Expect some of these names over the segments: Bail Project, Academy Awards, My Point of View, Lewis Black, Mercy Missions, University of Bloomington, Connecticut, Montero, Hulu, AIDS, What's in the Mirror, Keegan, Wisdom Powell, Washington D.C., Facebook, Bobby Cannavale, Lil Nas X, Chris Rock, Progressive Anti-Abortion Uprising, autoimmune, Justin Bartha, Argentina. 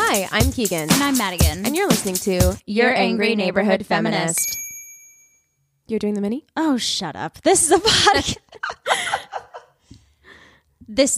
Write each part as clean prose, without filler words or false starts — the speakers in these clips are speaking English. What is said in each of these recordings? Hi, I'm Keegan. And I'm Madigan. And you're listening to Your Angry Neighborhood Feminist. You're doing the mini? Oh, shut up. This is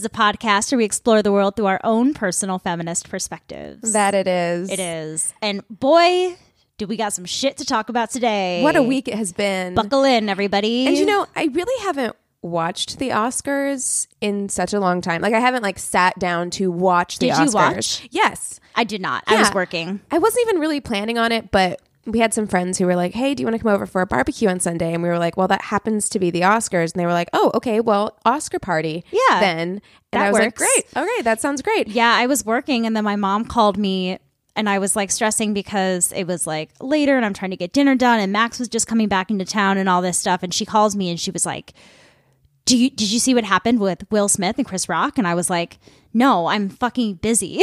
a podcast where we explore the world through our own personal feminist perspectives. That it is. It is. And boy, do we got some shit to talk about today. What a week it has been. Buckle in, everybody. And you know, I really haven't watched the Oscars in such a long time. Like, I haven't sat down to watch the Oscars. Did you watch? Yes. I did not. Yeah. I was working. I wasn't even really planning on it, but we had some friends who were like, hey, do you want to come over for a barbecue on Sunday? And we were like, well, that happens to be the Oscars. And they were like, oh, okay, well, Oscar party. Yeah. Then. And I was like, great. Okay, that sounds great. Yeah, I was working, and then my mom called me, and I was stressing because it was later, and I'm trying to get dinner done, and Max was just coming back into town and all this stuff. And she calls me, and she was like, Did you see what happened with Will Smith and Chris Rock? And I was like, no, I'm fucking busy.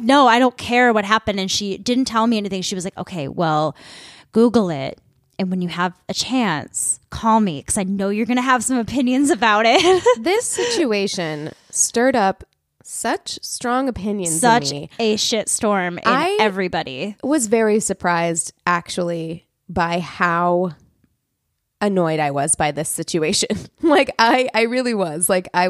No, I don't care what happened. And she didn't tell me anything. She was like, okay, well, Google it. And when you have a chance, call me, because I know you're going to have some opinions about it. This situation stirred up such strong opinions in me. Such a shitstorm in everybody. I was very surprised, actually, by how annoyed I was by this situation. I really was. I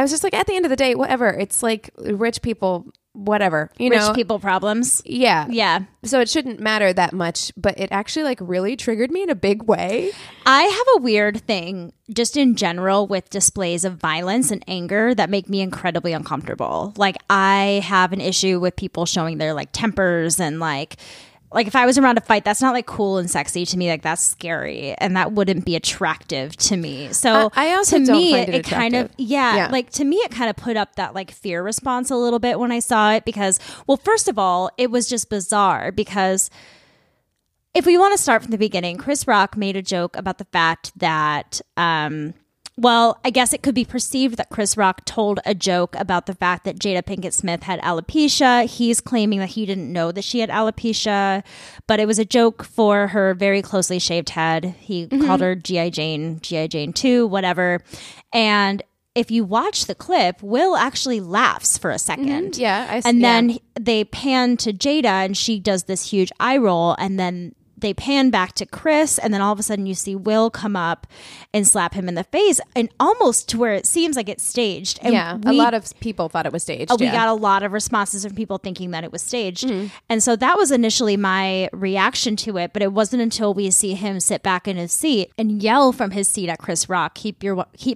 was just at the end of the day, whatever. It's rich people, whatever. Rich people problems. Yeah. Yeah. So it shouldn't matter that much, but it actually really triggered me in a big way. I have a weird thing just in general with displays of violence and anger that make me incredibly uncomfortable. I have an issue with people showing their tempers and if I was around a fight, that's not cool and sexy to me. That's scary, and that wouldn't be attractive to me. So I also to don't me, find it kind of yeah. To me, it kind of put up that fear response a little bit when I saw it, because, well, first of all, it was just bizarre, because if we want to start from the beginning, Chris Rock made a joke about the fact that well, I guess it could be perceived that Chris Rock told a joke about the fact that Jada Pinkett Smith had alopecia. He's claiming that he didn't know that she had alopecia, but it was a joke for her very closely shaved head. He called her G.I. Jane, G.I. Jane 2, whatever. And if you watch the clip, Will actually laughs for a second. Yeah, I see. And then they pan to Jada, and she does this huge eye roll, and then they pan back to Chris, and then all of a sudden you see Will come up and slap him in the face, and almost to where it seems like it's staged. And a lot of people thought it was staged. We got a lot of responses from people thinking that it was staged. And so that was initially my reaction to it, but it wasn't until we see him sit back in his seat and yell from his seat at Chris Rock, keep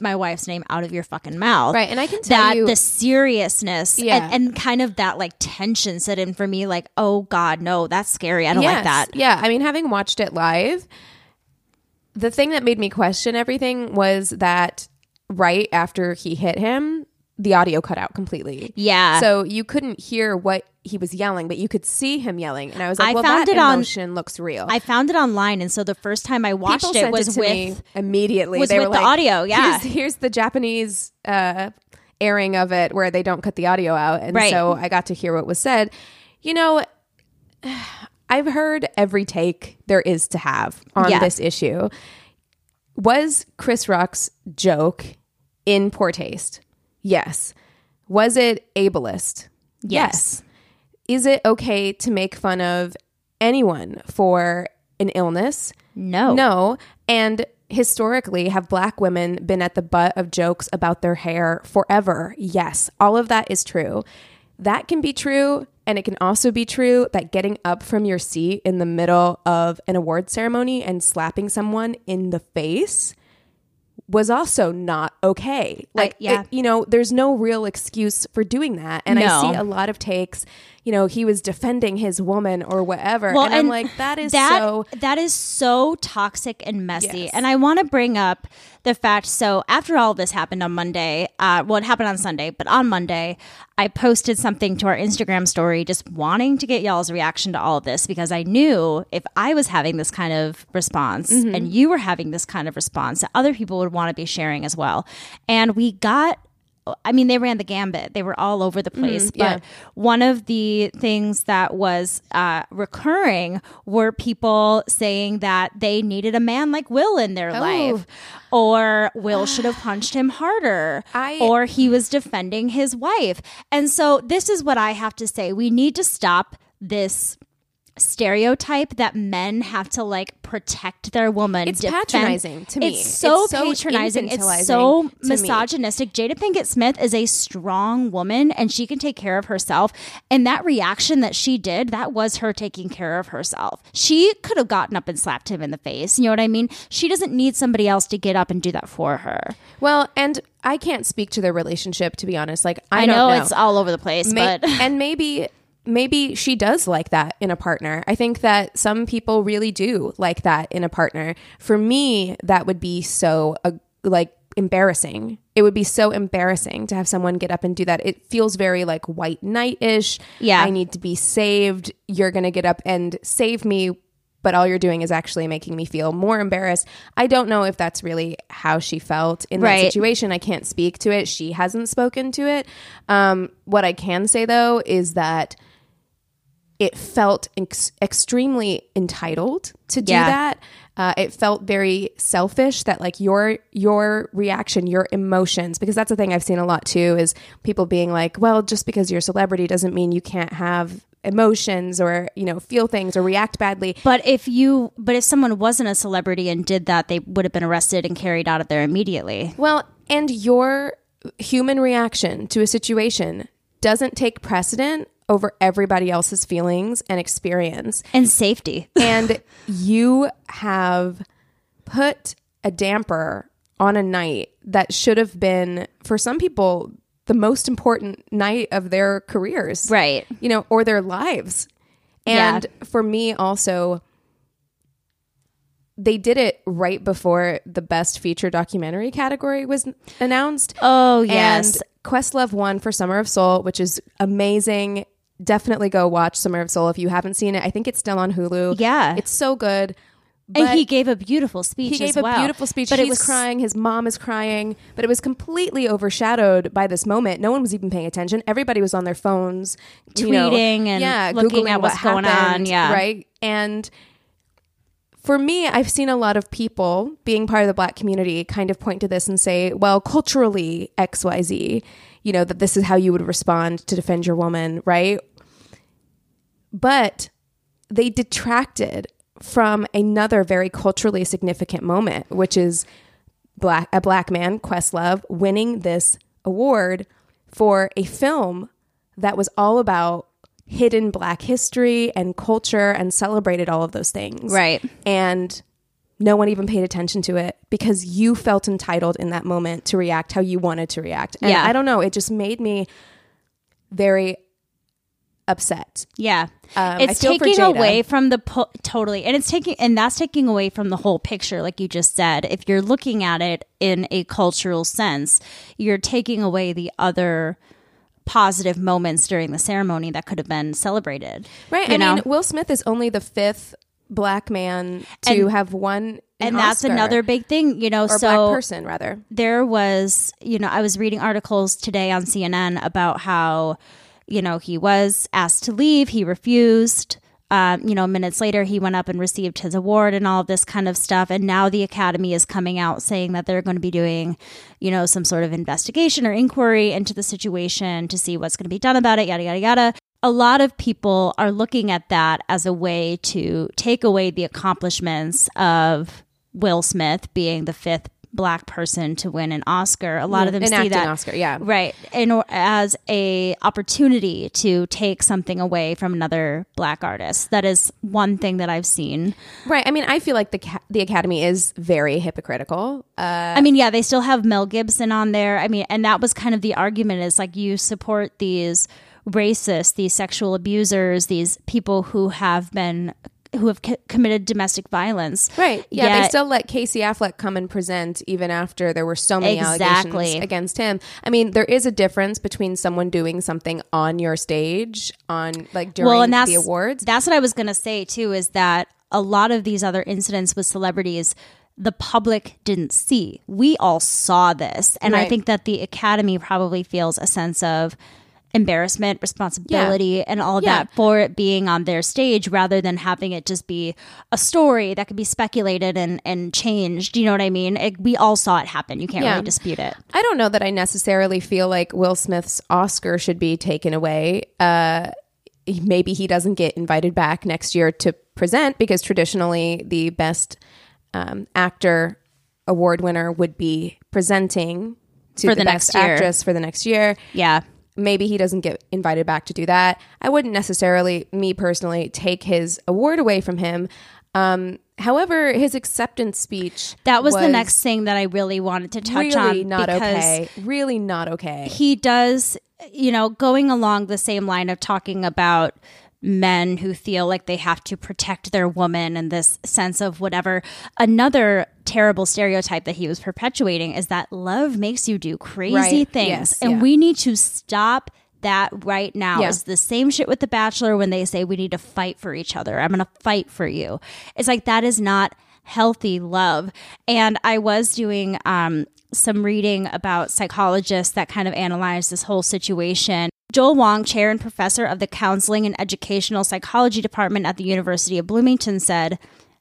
my wife's name out of your fucking mouth. Right, and I can tell that you, the seriousness and kind of that tension set in for me, oh God, no, that's scary. I don't like that. Yeah, I mean, having watched it live, the thing that made me question everything was that right after he hit him, the audio cut out completely. Yeah. So you couldn't hear what he was yelling, but you could see him yelling. And I was like, well, that emotion looks real. I found it online. And so the first time I watched it was with immediately. Was with the audio. Yeah. Here's the Japanese airing of it where they don't cut the audio out. And so I got to hear what was said. You know, I've heard every take there is to have on this issue. Was Chris Rock's joke in poor taste? Yes. Was it ableist? Yes. Is it okay to make fun of anyone for an illness? No. No. And historically, have Black women been at the butt of jokes about their hair forever? Yes. All of that is true. That can be true. And it can also be true that getting up from your seat in the middle of an award ceremony and slapping someone in the face was also not okay. Like, it, you know, there's no real excuse for doing that. And I see a lot of takes, you know, he was defending his woman or whatever. Well, and I'm like, that is so toxic and messy. Yes. And I want to bring up the fact. So after all this happened on Monday, well, it happened on Sunday, but on Monday, I posted something to our Instagram story just wanting to get y'all's reaction to all of this, because I knew if I was having this kind of response and you were having this kind of response, that other people would want to be sharing as well. And we got, I mean, they ran the gambit. They were all over the place. But one of the things that was recurring were people saying that they needed a man like Will in their life, or Will should have punched him harder, or he was defending his wife. And so this is what I have to say. We need to stop this stereotype that men have to like protect their woman. It's patronizing to me. It's so patronizing. It's so misogynistic. Jada Pinkett Smith is a strong woman and she can take care of herself. And that reaction that she did, that was her taking care of herself. She could have gotten up and slapped him in the face. You know what I mean? She doesn't need somebody else to get up and do that for her. Well, and I can't speak to their relationship, to be honest. Like I don't know, it's all over the place, but and maybe she does like that in a partner. I think that some people really do like that in a partner. For me, that would be so embarrassing. It would be so embarrassing to have someone get up and do that. It feels very like white knight-ish. Yeah. I need to be saved. You're going to get up and save me, but all you're doing is actually making me feel more embarrassed. I don't know if that's really how she felt in that situation. I can't speak to it. She hasn't spoken to it. What I can say, though, is that it felt extremely entitled to do that. It felt very selfish that like your reaction, your emotions, because that's the thing I've seen a lot too, is people being like, well, just because you're a celebrity doesn't mean you can't have emotions or, you know, feel things or react badly. But if someone wasn't a celebrity and did that, they would have been arrested and carried out of there immediately. Well, and your human reaction to a situation doesn't take precedent over everybody else's feelings and experience and safety. And you have put a damper on a night that should have been, for some people, the most important night of their careers, right? You know, or their lives. And for me also, they did it right before the best feature documentary category was announced. Oh, yes. And Questlove won for Summer of Soul, which is amazing. Definitely go watch Summer of Soul if you haven't seen it. I think it's still on Hulu. Yeah. It's so good. But and he gave a beautiful speech as well. But he was crying. His mom is crying. But it was completely overshadowed by this moment. No one was even paying attention. Everybody was on their phones. Tweeting and looking at what's going on. Yeah. Right? And for me, I've seen a lot of people being part of the Black community kind of point to this and say, well, culturally, XYZ, you know, that this is how you would respond to defend your woman, right? But they detracted from another very culturally significant moment, which is a black man, Questlove, winning this award for a film that was all about hidden Black history and culture and celebrated all of those things. Right. And no one even paid attention to it because you felt entitled in that moment to react how you wanted to react. And I don't know. It just made me very upset. Yeah. It's taking away from the totally. And that's taking away from the whole picture. Like you just said, if you're looking at it in a cultural sense, you're taking away the other positive moments during the ceremony that could have been celebrated. Right. I mean, Will Smith is only the fifth Black man to have won an Oscar. That's another big thing, you know. Or so Black person, rather. There was, you know, I was reading articles today on CNN about how, you know, he was asked to leave. He refused. Minutes later, he went up and received his award and all of this kind of stuff. And now the Academy is coming out saying that they're going to be doing, some sort of investigation or inquiry into the situation to see what's going to be done about it, yada, yada, yada. A lot of people are looking at that as a way to take away the accomplishments of Will Smith being the fifth Black person to win an Oscar. A lot of them see that Oscar, yeah, right, and as a opportunity to take something away from another Black artist. That is one thing that I've seen. Right. I mean, I feel like the Academy is very hypocritical. I mean, yeah, they still have Mel Gibson on there. I mean, and that was kind of the argument, is like, you support these racists, these sexual abusers, these people who have committed domestic violence. Right. Yeah. Yet, they still let Casey Affleck come and present even after there were so many allegations against him. I mean, there is a difference between someone doing something on your stage during the awards. That's what I was going to say too, is that a lot of these other incidents with celebrities, the public didn't see. We all saw this. And right. I think that the Academy probably feels a sense of embarrassment, responsibility, and all that for it being on their stage, rather than having it just be a story that could be speculated and changed. You know what I mean? We all saw it happen. You can't really dispute it. I don't know that I necessarily feel like Will Smith's Oscar should be taken away. Maybe he doesn't get invited back next year to present, because traditionally the best actor award winner would be presenting to the best actress for the next year. Yeah. Maybe he doesn't get invited back to do that. I wouldn't necessarily, me personally, take his award away from him. However, his acceptance speech... That was the next thing that I really wanted to touch on. Really not okay. Really not okay. He does, going along the same line of talking about men who feel like they have to protect their woman, and this sense of whatever. Another terrible stereotype that he was perpetuating is that love makes you do crazy things. Yes, and we need to stop that right now. Yeah. It's the same shit with The Bachelor when they say we need to fight for each other. I'm going to fight for you. It's like, that is not healthy love. And I was doing some reading about psychologists that kind of analyzed this whole situation. Joel Wong, chair and professor of the Counseling and Educational Psychology Department at the University of Bloomington, said,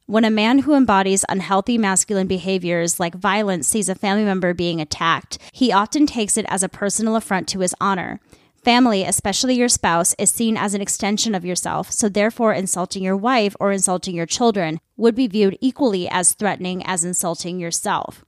"When a man who embodies unhealthy masculine behaviors like violence sees a family member being attacked, he often takes it as a personal affront to his honor. Family, especially your spouse, is seen as an extension of yourself, so therefore insulting your wife or insulting your children would be viewed equally as threatening as insulting yourself."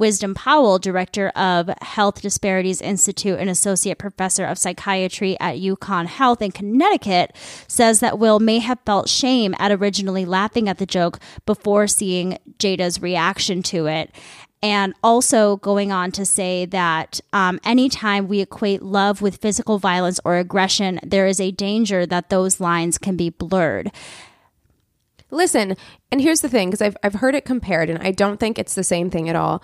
Wisdom Powell, director of Health Disparities Institute and associate professor of psychiatry at UConn Health in Connecticut, says that Will may have felt shame at originally laughing at the joke before seeing Jada's reaction to it. And also going on to say that anytime we equate love with physical violence or aggression, there is a danger that those lines can be blurred. Listen, and here's the thing, because I've heard it compared, and I don't think it's the same thing at all.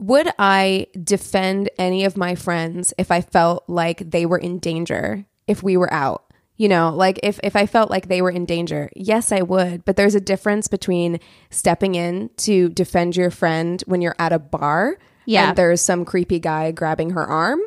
Would I defend any of my friends if I felt like they were in danger, if we were out? If I felt like they were in danger, yes, I would. But there's a difference between stepping in to defend your friend when you're at a bar and there's some creepy guy grabbing her arm,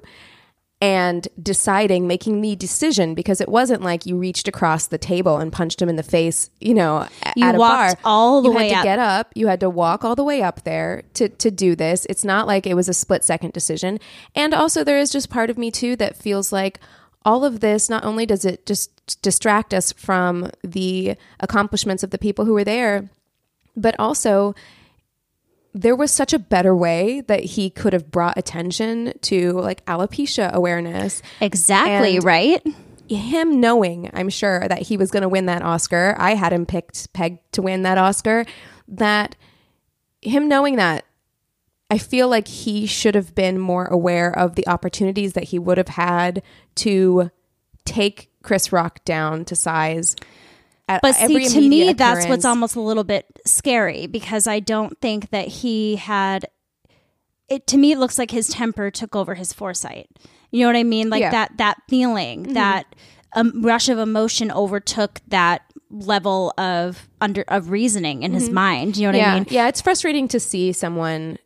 and making the decision, because it wasn't like you reached across the table and punched him in the face, at a bar. You walked all the way up. You had to get up. You had to walk all the way up there to do this. It's not like it was a split-second decision. And also, there is just part of me, too, that feels like all of this, not only does it just distract us from the accomplishments of the people who were there, but also... there was such a better way that he could have brought attention to alopecia awareness. Exactly, and right? Him knowing, I'm sure, that he was going to win that Oscar. I had him pegged to win that Oscar. That him knowing that, I feel like he should have been more aware of the opportunities that he would have had to take Chris Rock down to size. But see, to me, that's what's almost a little bit scary, because I don't think that he had it. To me, it looks like his temper took over his foresight. You know what I mean? That feeling, that rush of emotion overtook that level of reasoning in his mind. You know what I mean? Yeah, it's frustrating to see someone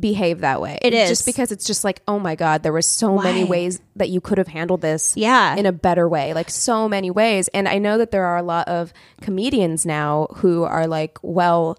behave that way. It is. Just because it's just like, oh my God, there were so many ways that you could have handled this in a better way. Like so many ways. And I know that there are a lot of comedians now who are like, well,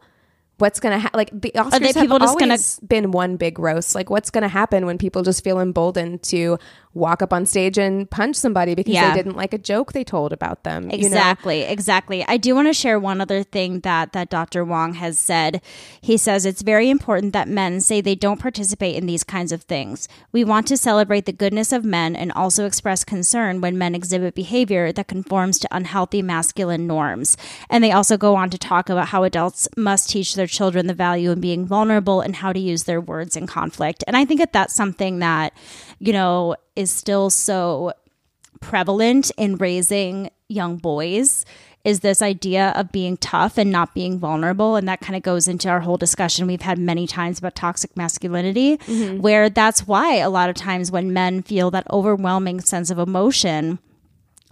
what's going to happen? Like the Oscars have always been one big roast. Like what's going to happen when people just feel emboldened to walk up on stage and punch somebody because they didn't like a joke they told about them. Exactly. You know? Exactly. I do want to share one other thing that Dr. Wong has said. He says, it's very important that men say they don't participate in these kinds of things. We want to celebrate the goodness of men and also express concern when men exhibit behavior that conforms to unhealthy masculine norms. And they also go on to talk about how adults must teach their children the value in being vulnerable and how to use their words in conflict. And I think that that's something that, you know, is still so prevalent in raising young boys, is this idea of being tough and not being vulnerable. And that kind of goes into our whole discussion we've had many times about toxic masculinity, where that's why a lot of times when men feel that overwhelming sense of emotion,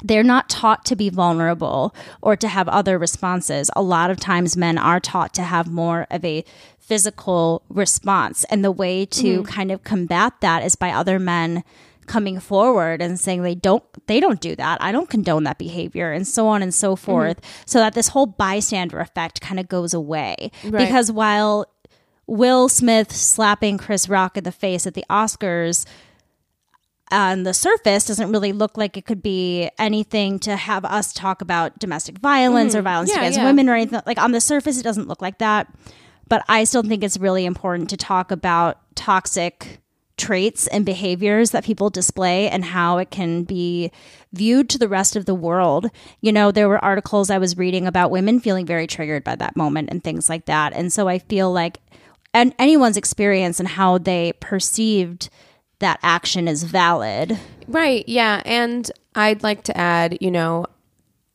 they're not taught to be vulnerable or to have other responses. A lot of times men are taught to have more of a physical response. And the way to kind of combat that is by other men coming forward and saying they don't do that. I don't condone that behavior, and so on and so forth. So that this whole bystander effect kind of goes away. Right. Because while Will Smith slapping Chris Rock in the face at the Oscars on the surface doesn't really look like it could be anything to have us talk about domestic violence or violence against women or anything. Like on the surface, it doesn't look like that. But I still think it's really important to talk about toxic traits and behaviors that people display and how it can be viewed to the rest of the world. You know, there were articles I was reading about women feeling very triggered by that moment and things like that. And so I feel like anyone's experience and how they perceived that action is valid. Right. Yeah. And I'd like to add, you know,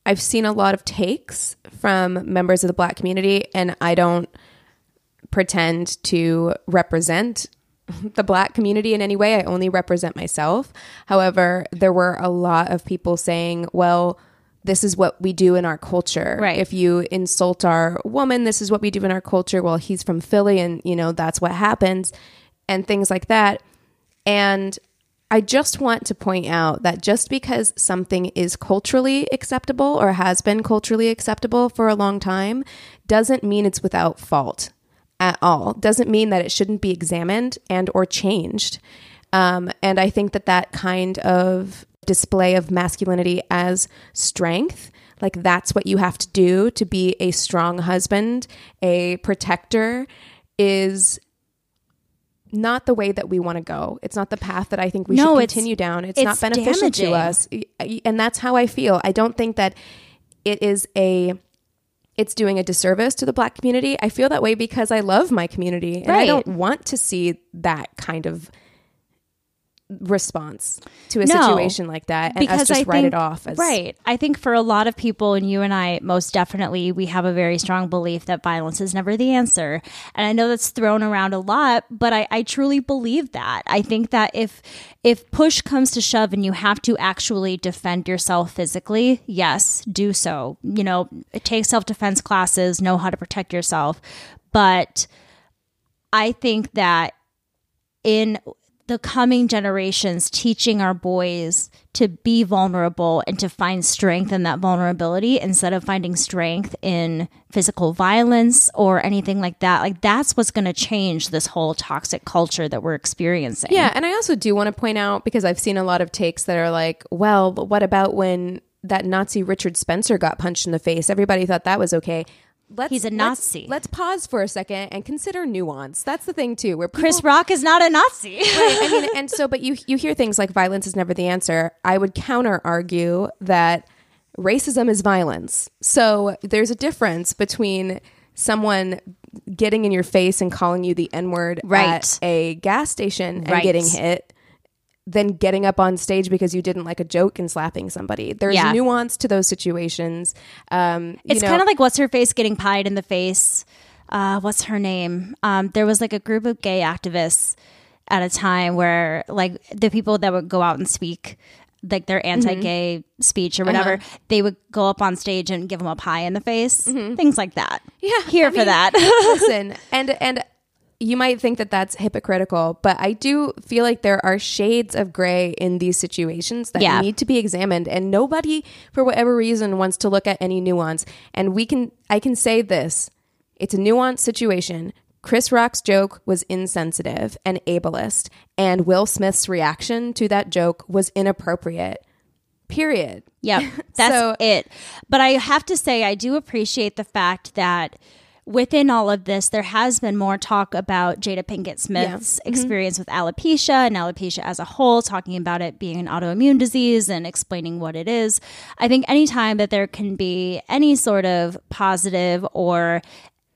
I've seen a lot of takes from members of the Black community, and I don't pretend to represent the Black community in any way. I only represent myself. However, there were a lot of people saying, well, this is what we do in our culture. Right. If you insult our woman, this is what we do in our culture. Well, he's from Philly and, you know, that's what happens and things like that. And I just want to point out that just because something is culturally acceptable or has been culturally acceptable for a long time doesn't mean it's without fault at all. Doesn't mean that it shouldn't be examined and or changed. And I think that kind of display of masculinity as strength, like that's what you have to do to be a strong husband, a protector, is not the way that we want to go. It's not the path that I think we should continue down. It's not beneficial to us. And that's how I feel. I don't think that it's doing a disservice to the Black community. I feel that way because I love my community and I don't want to see that kind of response to a situation like that, and us just write it off as right. I think for a lot of people, and you and I most definitely, we have a very strong belief that violence is never the answer. And I know that's thrown around a lot, but I truly believe that. I think that if push comes to shove and you have to actually defend yourself physically, yes, do so. You know, take self-defense classes, know how to protect yourself. But I think that in the coming generations, teaching our boys to be vulnerable and to find strength in that vulnerability instead of finding strength in physical violence or anything like that. Like that's what's going to change this whole toxic culture that we're experiencing. Yeah. And I also do want to point out, because I've seen a lot of takes that are like, well, but what about when that Nazi Richard Spencer got punched in the face? Everybody thought that was okay. He's a Nazi. Let's pause for a second and consider nuance. That's the thing too. Where Chris Rock is not a Nazi. Right. I mean, and so, but you hear things like violence is never the answer. I would counter argue that racism is violence. So there's a difference between someone getting in your face and calling you the N-word at a gas station and getting hit than getting up on stage because you didn't like a joke and slapping somebody. There's nuance to those situations. It's kind of like what's her face getting pied in the face. What's her name? There was like a group of gay activists at a time where like the people that would go out and speak like their anti-gay speech or whatever, they would go up on stage and give them a pie in the face, things like that. Yeah, here I mean, for that. Listen, and you might think that that's hypocritical, but I do feel like there are shades of gray in these situations that need to be examined, and nobody, for whatever reason, wants to look at any nuance. And I can say this: it's a nuanced situation. Chris Rock's joke was insensitive and ableist, and Will Smith's reaction to that joke was inappropriate. Period. Yeah, that's it. But I have to say, I do appreciate the fact that within all of this, there has been more talk about Jada Pinkett Smith's experience with alopecia and alopecia as a whole, talking about it being an autoimmune disease and explaining what it is. I think anytime that there can be any sort of positive or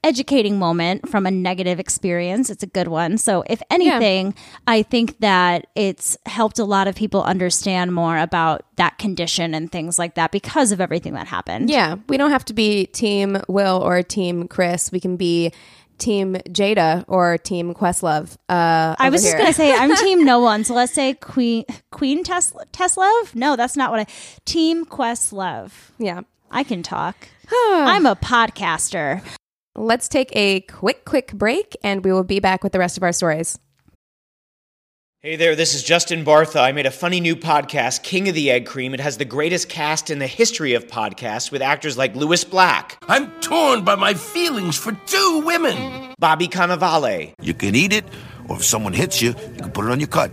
educating moment from a negative experience, it's a good one. So if anything, I think that it's helped a lot of people understand more about that condition and things like that because of everything that happened. Yeah. We don't have to be Team Will or Team Chris. We can be Team Jada or Team Questlove. I was just going to say, I'm Team no one. So let's say Queen Teslove. No, that's not what Team Questlove. Yeah. I can talk. I'm a podcaster. Let's take a quick break, and we will be back with the rest of our stories. Hey there, this is Justin Bartha. I made a funny new podcast, King of the Egg Cream. It has the greatest cast in the history of podcasts with actors like Lewis Black. I'm torn by my feelings for two women. Bobby Cannavale. You can eat it, or if someone hits you, you can put it on your cut.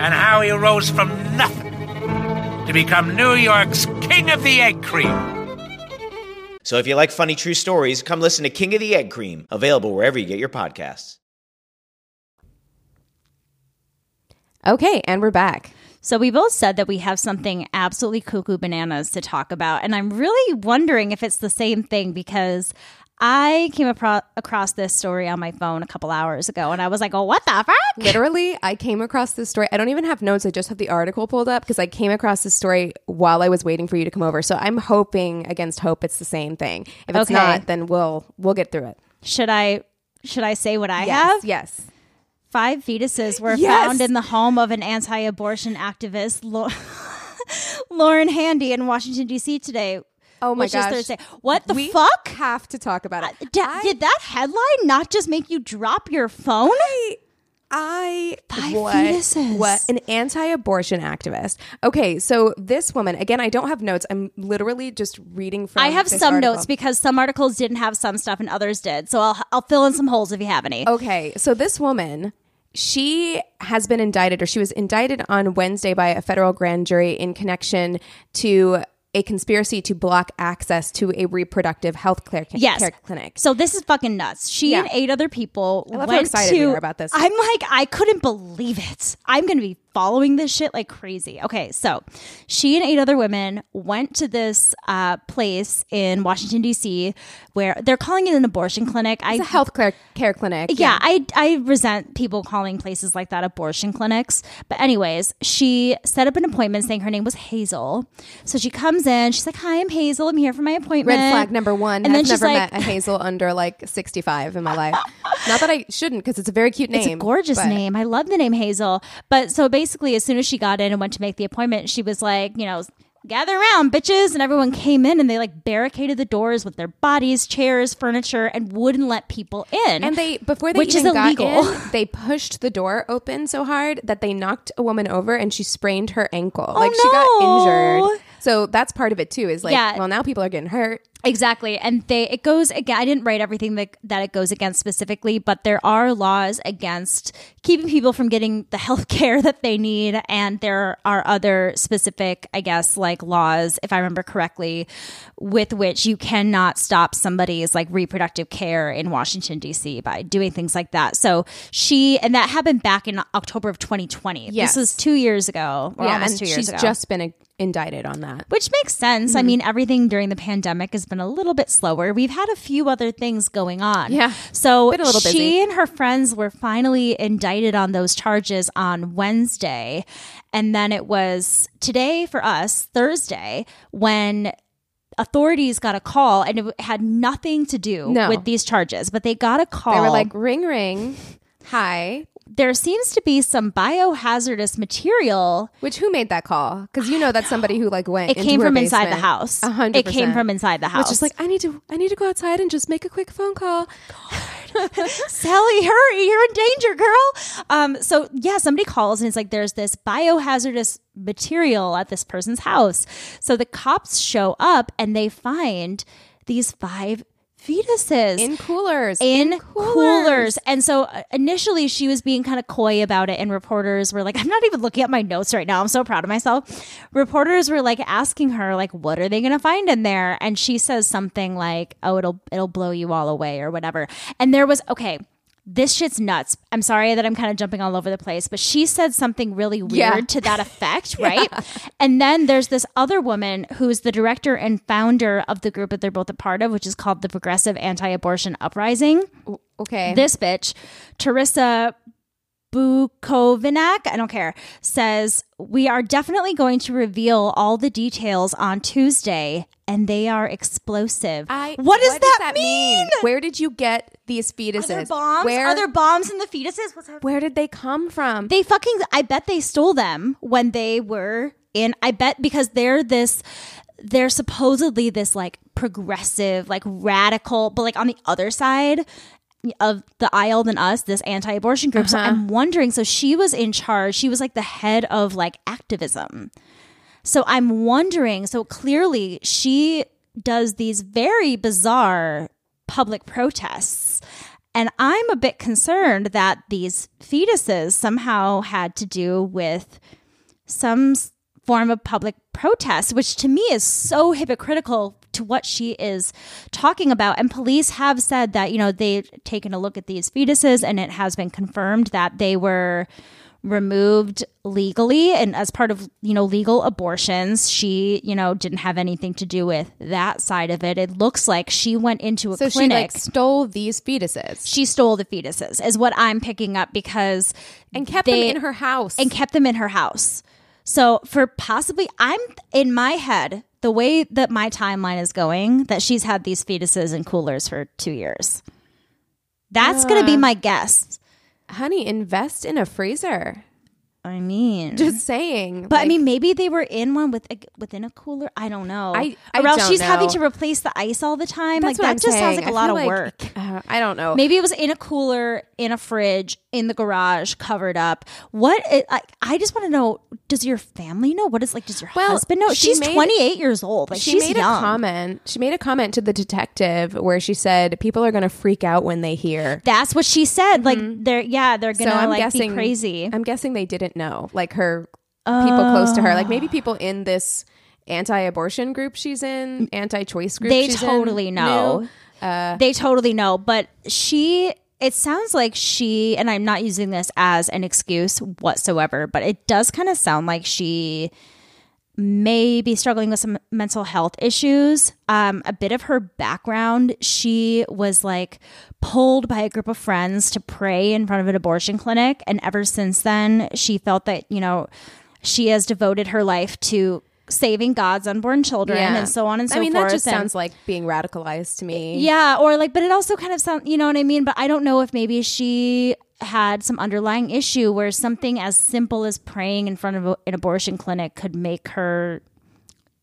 And how he rose from nothing to become New York's King of the Egg Cream. So if you like funny true stories, come listen to King of the Egg Cream, available wherever you get your podcasts. Okay, and we're back. So we both said that we have something absolutely cuckoo bananas to talk about, and I'm really wondering if it's the same thing because I came across this story on my phone a couple hours ago, and I was like, oh, what the fuck? Literally, I came across this story. I don't even have notes. I just have the article pulled up because I came across this story while I was waiting for you to come over. So I'm hoping against hope it's the same thing. If it's not, then we'll get through it. Should I say what I have? Yes. 5 fetuses were found in the home of an anti-abortion activist, Lauren Handy, in Washington, D.C. today. Oh my gosh. Thursday. What the fuck? We have to talk about it. Did that headline not just make you drop your phone? What an anti-abortion activist. Okay, so this woman, again, I don't have notes. I'm literally just reading from I have some article. Notes because some articles didn't have some stuff and others did. So I'll fill in some holes if you have any. Okay, so this woman, she has been indicted, or she was indicted on Wednesday by a federal grand jury in connection to a conspiracy to block access to a reproductive health care clinic. So this is fucking nuts. She and 8 other people went to... I love how excited we are about this. I'm like, I couldn't believe it. I'm going to be following this shit like crazy. Okay, so she and 8 other women went to this place in Washington, D.C., where they're calling it an abortion clinic. It's a health care clinic. Yeah, I resent people calling places like that abortion clinics. But anyways, she set up an appointment saying her name was Hazel. So she comes in. She's like, hi, I'm Hazel. I'm here for my appointment. Red flag number 1. And I've never met a Hazel under like 65 in my life. Not that I shouldn't, because it's a very cute name. It's a gorgeous name. I love the name Hazel. But so basically, as soon as she got in and went to make the appointment, she was like, you know, gather around, bitches. And everyone came in and they like barricaded the doors with their bodies, chairs, furniture, and wouldn't let people in. And they, before they even got in, they pushed the door open so hard that they knocked a woman over and she sprained her ankle. Oh, like she got injured. So that's part of it too, is like, well, now people are getting hurt. Exactly. And it goes again. I didn't write everything that it goes against specifically, but there are laws against keeping people from getting the health care that they need. And there are other specific, I guess, like laws, if I remember correctly, with which you cannot stop somebody's like reproductive care in Washington, D.C. by doing things like that. So and that happened back in October of 2020. Yes. This was 2 years ago, or almost 2 years ago. She's just been indicted on that. Which makes sense. Mm-hmm. I mean, everything during the pandemic is been a little bit slower. We've had a few other things going on. Yeah. So she and her friends were finally indicted on those charges on Wednesday. And then it was today for us, Thursday, when authorities got a call, and it had nothing to do with these charges, but they got a call. They were like, ring, ring. Hi. There seems to be some biohazardous material. Which, who made that call? Because you know that's somebody who like went. It came from inside the house. 100%. It came from inside the house. Which is like, I need to go outside and just make a quick phone call. Sally, hurry! You're in danger, girl. So yeah, somebody calls and it's like, there's this biohazardous material at this person's house. So the cops show up and they find these 5 fetuses in coolers. And so initially she was being kind of coy about it, and reporters were like, I'm not even looking at my notes right now, I'm so proud of myself. Reporters were like asking her like, what are they gonna find in there? And she says something like, oh, it'll blow you all away or whatever. And there was, okay, this shit's nuts. I'm sorry that I'm kind of jumping all over the place, but she said something really weird to that effect, right? And then there's this other woman who's the director and founder of the group that they're both a part of, which is called the Progressive Anti-Abortion Uprising. Okay. This bitch, Teresa Bukovinac, I don't care, says, we are definitely going to reveal all the details on Tuesday, and they are explosive. What does that mean? Where did you get these fetuses? Are there bombs in the fetuses? Where did they come from? They I bet they stole them when they were in, I bet, because they're supposedly this like progressive, like radical, but like on the other side of the aisle than us, this anti-abortion group. So I'm wondering, so she was in charge, she was like the head of like activism. So I'm wondering, so clearly she does these very bizarre public protests. And I'm a bit concerned that these fetuses somehow had to do with some form of public protest, which to me is so hypocritical to what she is talking about. And police have said that, you know, they've taken a look at these fetuses, and it has been confirmed that they were removed legally and as part of, you know, legal abortions. She, you know, didn't have anything to do with that side of it. It looks like she went into a clinic. She like stole these fetuses. She stole the fetuses is what I'm picking up, because and kept them in her house. So for possibly, I'm in my head, the way that my timeline is going, that she's had these fetuses in coolers for 2 years. That's going to be my guess. Honey, invest in a freezer. I mean, just saying. But like, I mean, maybe they were in one within a cooler. I don't know. Or else she's having to replace the ice all the time. That's like that just sounds like a lot of work. I don't know. Maybe it was in a cooler, in a fridge, in the garage, covered up. I just want to know, does your family know? What is like, does your husband know? She's 28 years old. Like, she's young. She made a comment to the detective where she said, people are going to freak out when they hear. That's what she said. Mm-hmm. Like, they're going to be crazy. I'm guessing they didn't know, like her people close to her, like maybe people in this anti-abortion group she's in, anti-choice group they totally know. But it sounds like she, and I'm not using this as an excuse whatsoever, but it does kind of sound like she may be struggling with some mental health issues. A bit of her background, she was like pulled by a group of friends to pray in front of an abortion clinic. And ever since then, she felt that, you know, she has devoted her life to saving God's unborn children and so on and so forth. I mean, that just sounds like being radicalized to me. Yeah. Or like, but it also kind of sounds, you know what I mean? But I don't know if maybe she had some underlying issue where something as simple as praying in front of an abortion clinic could make her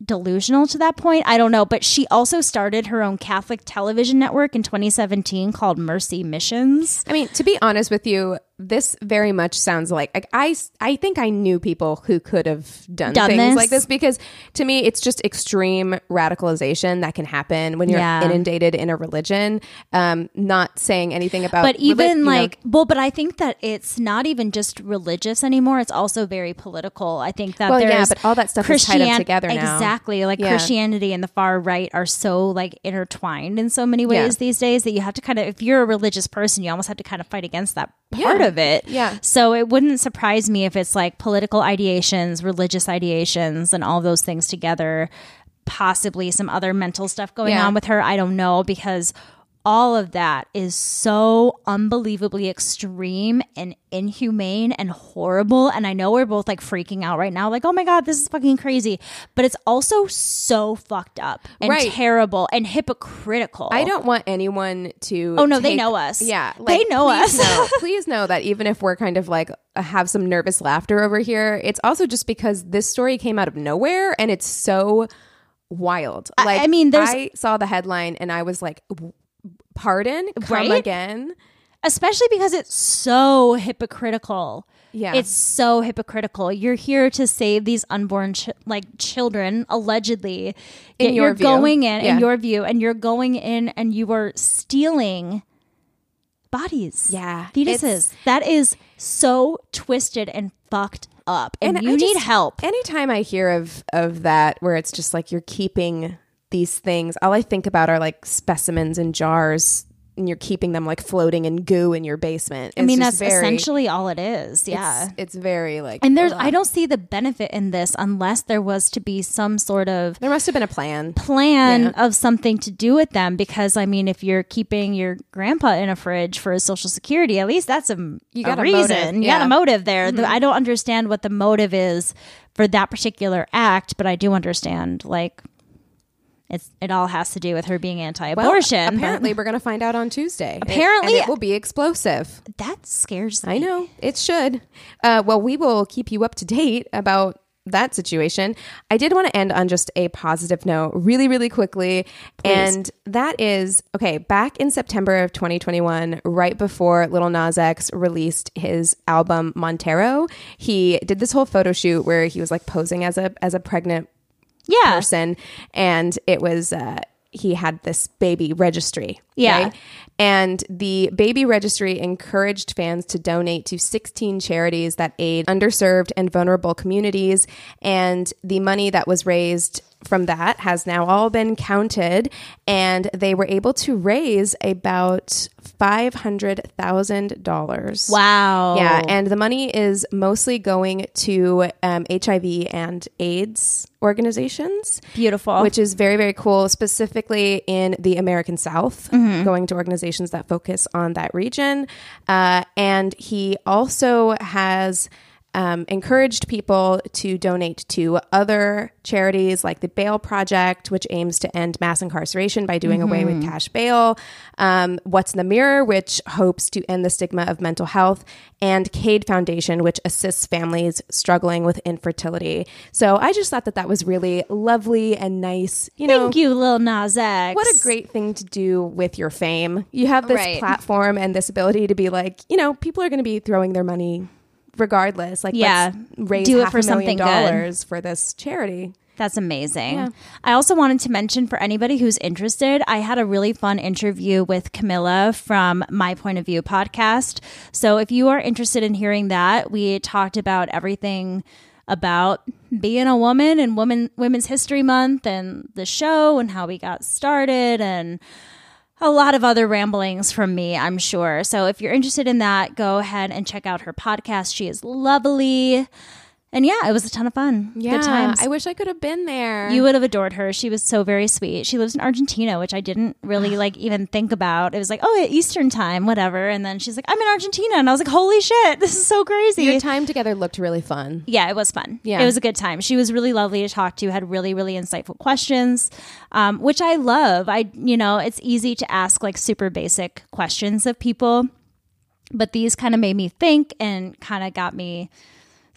delusional to that point. I don't know. But she also started her own Catholic television network in 2017 called Mercy Missions. I mean, to be honest with you, this very much sounds like I think I knew people who could have done things like this, because to me, it's just extreme radicalization that can happen when you're inundated in a religion. Not saying anything about, but even but I think that it's not even just religious anymore. It's also very political. I think that but all that stuff is tied up together now. Exactly. Like Christianity and the far right are so like intertwined in so many ways these days that you have to kind of, if you're a religious person, you almost have to kind of fight against that part of it. Yeah. So it wouldn't surprise me if it's like political ideations, religious ideations, and all those things together possibly some other mental stuff going on with her. I don't know, because all of that is so unbelievably extreme and inhumane and horrible. And I know we're both like freaking out right now, like, oh my God, this is fucking crazy. But it's also so fucked up and terrible and hypocritical. I don't want anyone to. Oh no, they know us. Yeah. Like, they know us. Please know that even if we're kind of like have some nervous laughter over here, it's also just because this story came out of nowhere and it's so wild. Like, I mean, I saw the headline and I was like, pardon? Come again? Especially because it's so hypocritical. Yeah. It's so hypocritical. You're here to save these unborn children, allegedly. In your view. In your view, and you're going in and you are stealing bodies. Yeah. Fetuses. That is so twisted and fucked up. And you need help. Anytime I hear of that, where it's just like you're keeping these things, all I think about are like specimens in jars and you're keeping them like floating in goo in your basement. It's that's essentially all it is. Yeah. It's very like, and there's, I don't see the benefit in this unless there was to be some sort of, there must have been a plan of something to do with them. Because I mean, if you're keeping your grandpa in a fridge for his Social Security, at least that's a reason. Motive. You got a motive there. Mm-hmm. I don't understand what the motive is for that particular act, but I do understand like, It all has to do with her being anti-abortion. Well, apparently, we're going to find out on Tuesday. Apparently. And it will be explosive. That scares me. I know. It should. Well, we will keep you up to date about that situation. I did want to end on just a positive note really, really quickly. Please. And that is, okay, back in September of 2021, right before Lil Nas X released his album Montero, he did this whole photo shoot where he was like posing as a pregnant person, and it was he had this baby registry, right? And the baby registry encouraged fans to donate to 16 charities that aid underserved and vulnerable communities, and the money that was raised from that has now all been counted, and they were able to raise about $500,000. Wow. Yeah, and the money is mostly going to HIV and AIDS organizations. Beautiful. Which is very, very cool, specifically in the American South, going to organizations that focus on that region. And he also has encouraged people to donate to other charities like the Bail Project, which aims to end mass incarceration by doing away with cash bail, What's in the Mirror, which hopes to end the stigma of mental health, and Cade Foundation, which assists families struggling with infertility. So I just thought that was really lovely and nice. Thank you, Lil Nas X. What a great thing to do with your fame. You have this platform and this ability to be like, people are going to be throwing their money regardless, let's raise $500,000 for this charity. That's amazing. Yeah. I also wanted to mention, for anybody who's interested, I had a really fun interview with Camilla from My Point of View podcast. So if you are interested in hearing that, we talked about everything about being a woman and Women's History Month and the show and how we got started and a lot of other ramblings from me, I'm sure. So if you're interested in that, go ahead and check out her podcast. She is lovely. And yeah, it was a ton of fun. Yeah, good times. I wish I could have been there. You would have adored her. She was so very sweet. She lives in Argentina, which I didn't really even think about. It was like, oh, Eastern time, whatever. And then she's like, I'm in Argentina. And I was like, holy shit, this is so crazy. Your time together looked really fun. Yeah, it was fun. Yeah. It was a good time. She was really lovely to talk to, had really, really insightful questions, which I love. It's easy to ask like super basic questions of people, but these kind of made me think and kind of got me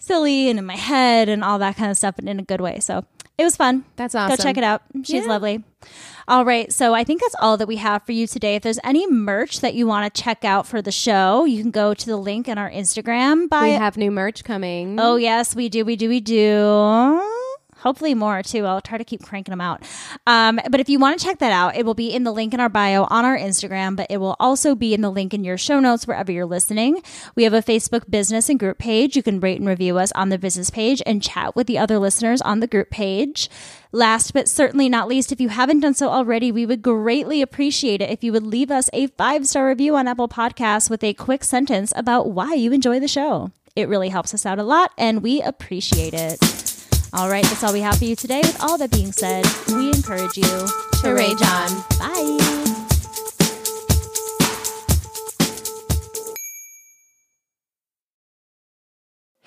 silly and in my head and all that kind of stuff, and in a good way. So it was fun. That's awesome. Go check it out. She's lovely. All right. So I think that's all that we have for you today. If there's any merch that you want to check out for the show, you can go to the link in our Instagram. We have new merch coming. Oh, yes, we do. We do. Hopefully more, too. I'll try to keep cranking them out. But if you want to check that out, it will be in the link in our bio on our Instagram, but it will also be in the link in your show notes wherever you're listening. We have a Facebook business and group page. You can rate and review us on the business page and chat with the other listeners on the group page. Last but certainly not least, if you haven't done so already, we would greatly appreciate it if you would leave us a 5-star review on Apple Podcasts with a quick sentence about why you enjoy the show. It really helps us out a lot, and we appreciate it. All right, that's all we have for you today. With all that being said, we encourage you to rage on. Bye.